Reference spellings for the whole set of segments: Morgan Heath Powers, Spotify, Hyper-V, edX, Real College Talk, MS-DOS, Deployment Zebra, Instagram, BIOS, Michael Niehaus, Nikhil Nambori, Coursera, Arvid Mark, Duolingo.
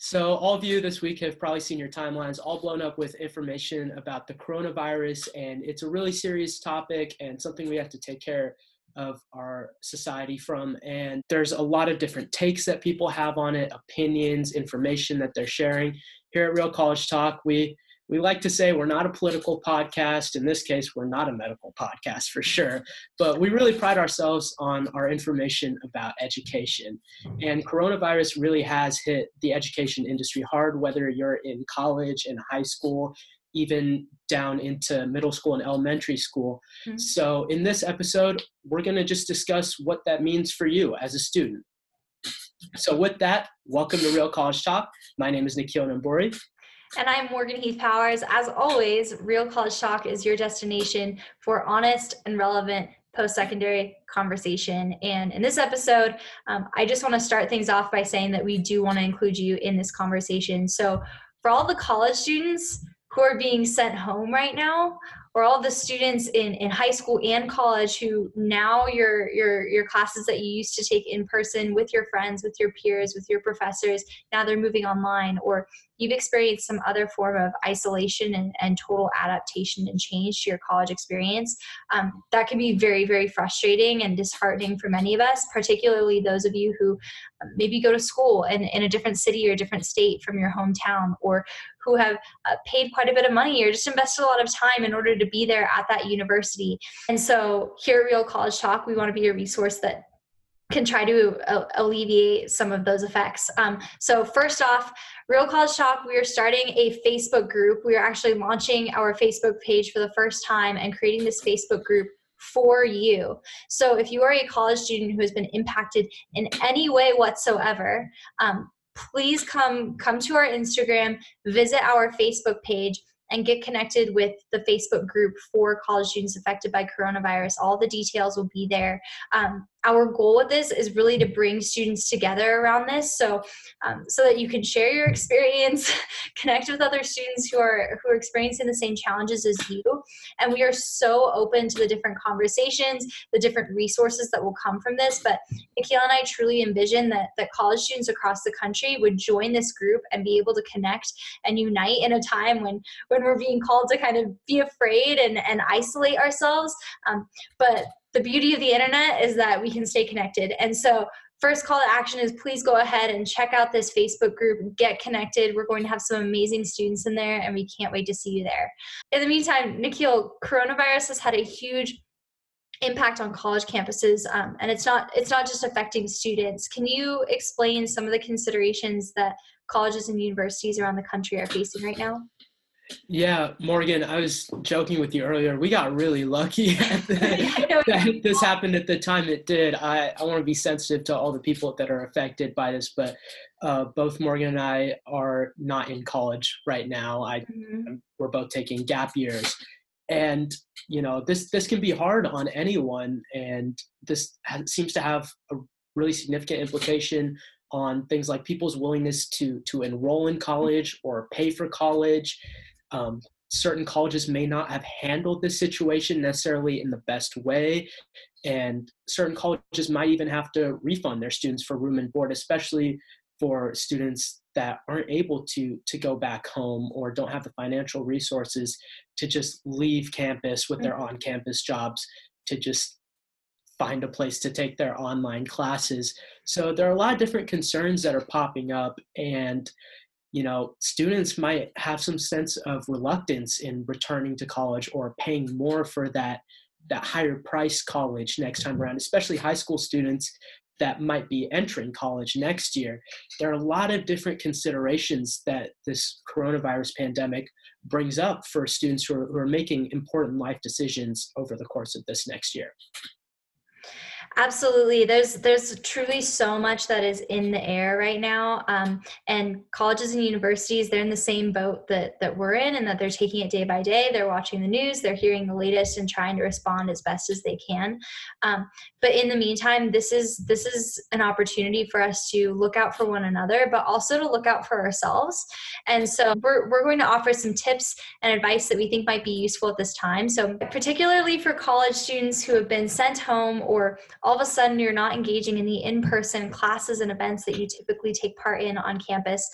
So all of you this week have probably seen your timelines all blown up with information about the coronavirus, and it's a really serious topic and something we have to take care of our society from. And there's a lot of different takes that people have on it, opinions, information that they're sharing. Here at Real College Talk, we like to say we're not a political podcast. In this case, we're not a medical podcast for sure, but we really pride ourselves on our information about education. And coronavirus really has hit the education industry hard, whether you're in college, in high school, even down into middle school and elementary school. Mm-hmm. So in this episode, we're going to just discuss what that means for you as a student. So with that, welcome to Real College Talk. My name is Nikhil Nambori. And I'm Morgan Heath Powers. As always, Real College Talk is your destination for honest and relevant post-secondary conversation. And in this episode, I just want to start things off by saying that we do want to include you in this conversation. So for all the college students who are being sent home right now, or all the students in high school and college who now your classes that you used to take in person with your friends, with your peers, with your professors, now they're moving online, or you've experienced some other form of isolation and total adaptation and change to your college experience. That can be very, very frustrating and disheartening for many of us, particularly those of you who maybe go to school in a different city or different state from your hometown, or who have paid quite a bit of money or just invested a lot of time in order to be there at that university. And so here at Real College Talk, we want to be a resource that can try to alleviate some of those effects. So first off, Real College Talk, we are starting a Facebook group. We are actually launching our Facebook page for the first time and creating this Facebook group for you. So if you are a college student who has been impacted in any way whatsoever, please come to our Instagram, visit our Facebook page, and get connected with the Facebook group for college students affected by coronavirus. All the details will be there. Our goal with this is really to bring students together around this, so that you can share your experience, connect with other students who are experiencing the same challenges as you. And we are so open to the different conversations, the different resources that will come from this. But Nikhil and I truly envision that college students across the country would join this group and be able to connect and unite in a time when we're being called to kind of be afraid and isolate ourselves. But the beauty of the internet is that we can stay connected. And so first call to action is please go ahead and check out this Facebook group, get connected. We're going to have some amazing students in there, and we can't wait to see you there. In the meantime, Nikhil, coronavirus has had a huge impact on college campuses, and it's not just affecting students. Can you explain some of the considerations that colleges and universities around the country are facing right now? Yeah, Morgan, I was joking with you earlier. We got really lucky that this happened at the time it did. I want to be sensitive to all the people that are affected by this, but both Morgan and I are not in college right now. We're both taking gap years. And, you know, this can be hard on anyone. And this seems to have a really significant implication on things like people's willingness to enroll in college or pay for college. Certain colleges may not have handled this situation necessarily in the best way, and certain colleges might even have to refund their students for room and board, especially for students that aren't able to go back home or don't have the financial resources to just leave campus with their on-campus jobs to just find a place to take their online classes. So there are a lot of different concerns that are popping up, and you know, students might have some sense of reluctance in returning to college or paying more for that higher price college next time around, especially high school students that might be entering college next year. There are a lot of different considerations that this coronavirus pandemic brings up for students who are making important life decisions over the course of this next year. Absolutely. There's truly so much that is in the air right now. And colleges and universities, they're in the same boat that we're in, and that they're taking it day by day. They're watching the news, they're hearing the latest and trying to respond as best as they can. But in the meantime, this is an opportunity for us to look out for one another, but also to look out for ourselves. And so we're going to offer some tips and advice that we think might be useful at this time. So particularly for college students who have been sent home or all of a sudden you're not engaging in the in-person classes and events that you typically take part in on campus.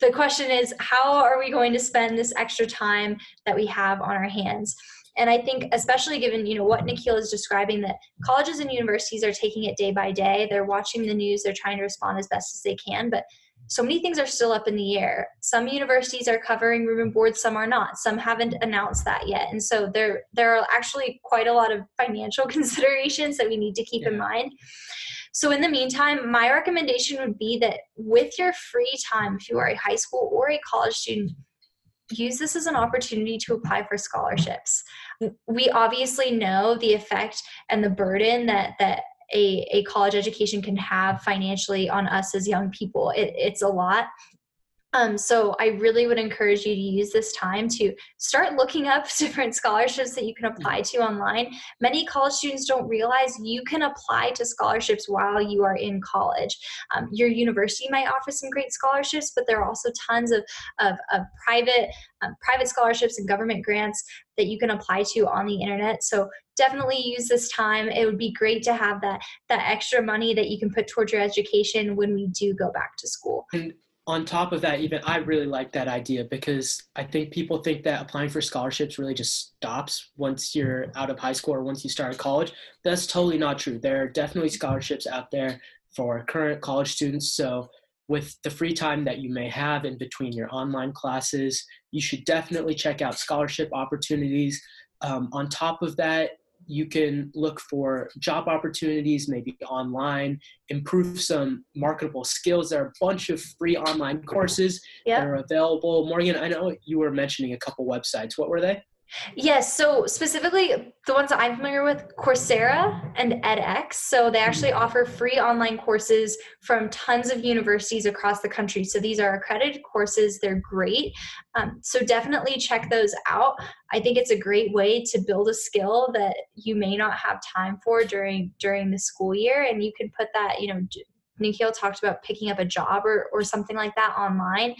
The question is, how are we going to spend this extra time that we have on our hands? And I think, especially given what Nikhil is describing, that colleges and universities are taking it day by day. They're watching the news. They're trying to respond as best as they can. But so many things are still up in the air. Some universities are covering room and board, some are not. Some haven't announced that yet. And so there are actually quite a lot of financial considerations that we need to keep in mind. So in the meantime, my recommendation would be that with your free time, if you are a high school or a college student, use this as an opportunity to apply for scholarships. We obviously know the effect and the burden that a college education can have financially on us as young people. It's a lot. So I really would encourage you to use this time to start looking up different scholarships that you can apply to online. Many college students don't realize you can apply to scholarships while you are in college. Your university might offer some great scholarships, but there are also tons of private scholarships and government grants that you can apply to on the internet. So definitely use this time. It would be great to have that extra money that you can put towards your education when we do go back to school. And on top of that, even I really like that idea, because I think people think that applying for scholarships really just stops once you're out of high school or once you start college. That's totally not true. There are definitely scholarships out there for current college students. So with the free time that you may have in between your online classes, you should definitely check out scholarship opportunities. On top of that, you can look for job opportunities, maybe online, improve some marketable skills. There are a bunch of free online courses that are available. Morgan, I know you were mentioning a couple websites. What were they? Yes, so specifically the ones that I'm familiar with, Coursera and edX. So they actually offer free online courses from tons of universities across the country. So these are accredited courses. They're great. So definitely check those out. I think it's a great way to build a skill that you may not have time for during the school year. And you can put that, Nikhil talked about picking up a job or something like that online.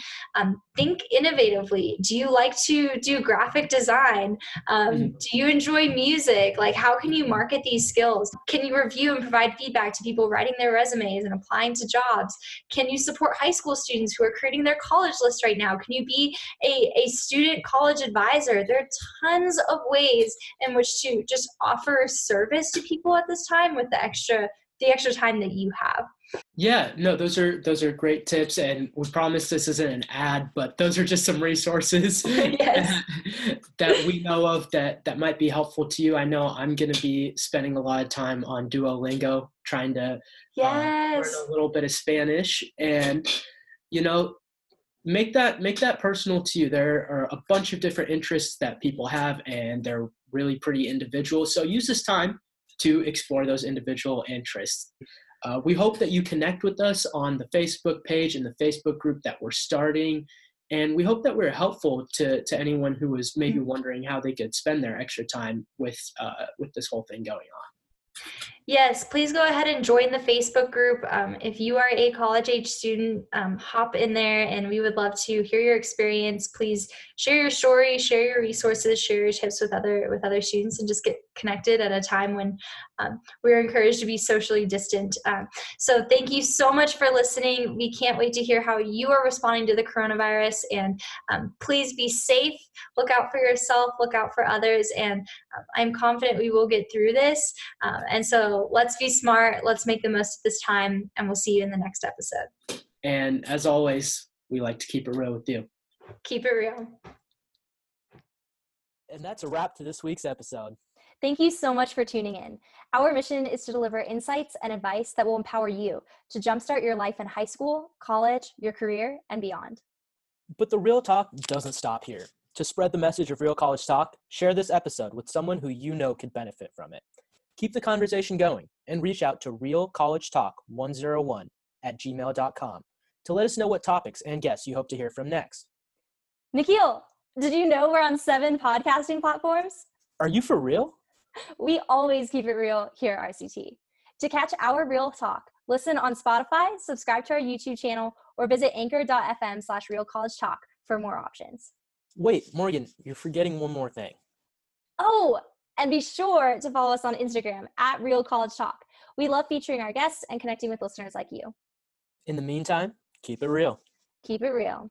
Think innovatively. Do you like to do graphic design? Do you enjoy music? Like, how can you market these skills? Can you review and provide feedback to people writing their resumes and applying to jobs? Can you support high school students who are creating their college list right now? Can you be a student college advisor? There are tons of ways in which to just offer service to people at this time with the extra time that you have. Yeah, no, those are great tips, and we promise this isn't an ad, but those are just some resources that we know of that might be helpful to you. I know I'm going to be spending a lot of time on Duolingo trying to learn a little bit of Spanish, and make that personal to you. There are a bunch of different interests that people have, and they're really pretty individual. So use this time to explore those individual interests. We hope that you connect with us on the Facebook page and the Facebook group that we're starting. And we hope that we're helpful to anyone who is maybe wondering how they could spend their extra time with this whole thing going on. Yes, please go ahead and join the Facebook group. If you are a college-age student, hop in there, and we would love to hear your experience. Please share your story, share your resources, share your tips with other students, and just get connected at a time when we're encouraged to be socially distant. So thank you so much for listening. We can't wait to hear how you are responding to the coronavirus, and please be safe. Look out for yourself, look out for others, and I'm confident we will get through this. And so let's be smart, let's make the most of this time, and we'll see you in the next episode. And as always, we like to keep it real with you. Keep it real. And that's a wrap to this week's episode. Thank you so much for tuning in. Our mission is to deliver insights and advice that will empower you to jumpstart your life in high school, college, your career, and beyond. But the real talk doesn't stop here. To spread the message of Real College Talk, share this episode with someone who you know could benefit from it. Keep the conversation going and reach out to realcollegetalk101@gmail.com to let us know what topics and guests you hope to hear from next. Nikhil, did you know we're on 7 podcasting platforms? Are you for real? We always keep it real here at RCT. To catch our Real Talk, listen on Spotify, subscribe to our YouTube channel, or visit anchor.fm/realcollegetalk for more options. Wait, Morgan, you're forgetting one more thing. Oh, And be sure to follow us on Instagram at Real College Talk. We love featuring our guests and connecting with listeners like you. In the meantime, keep it real. Keep it real.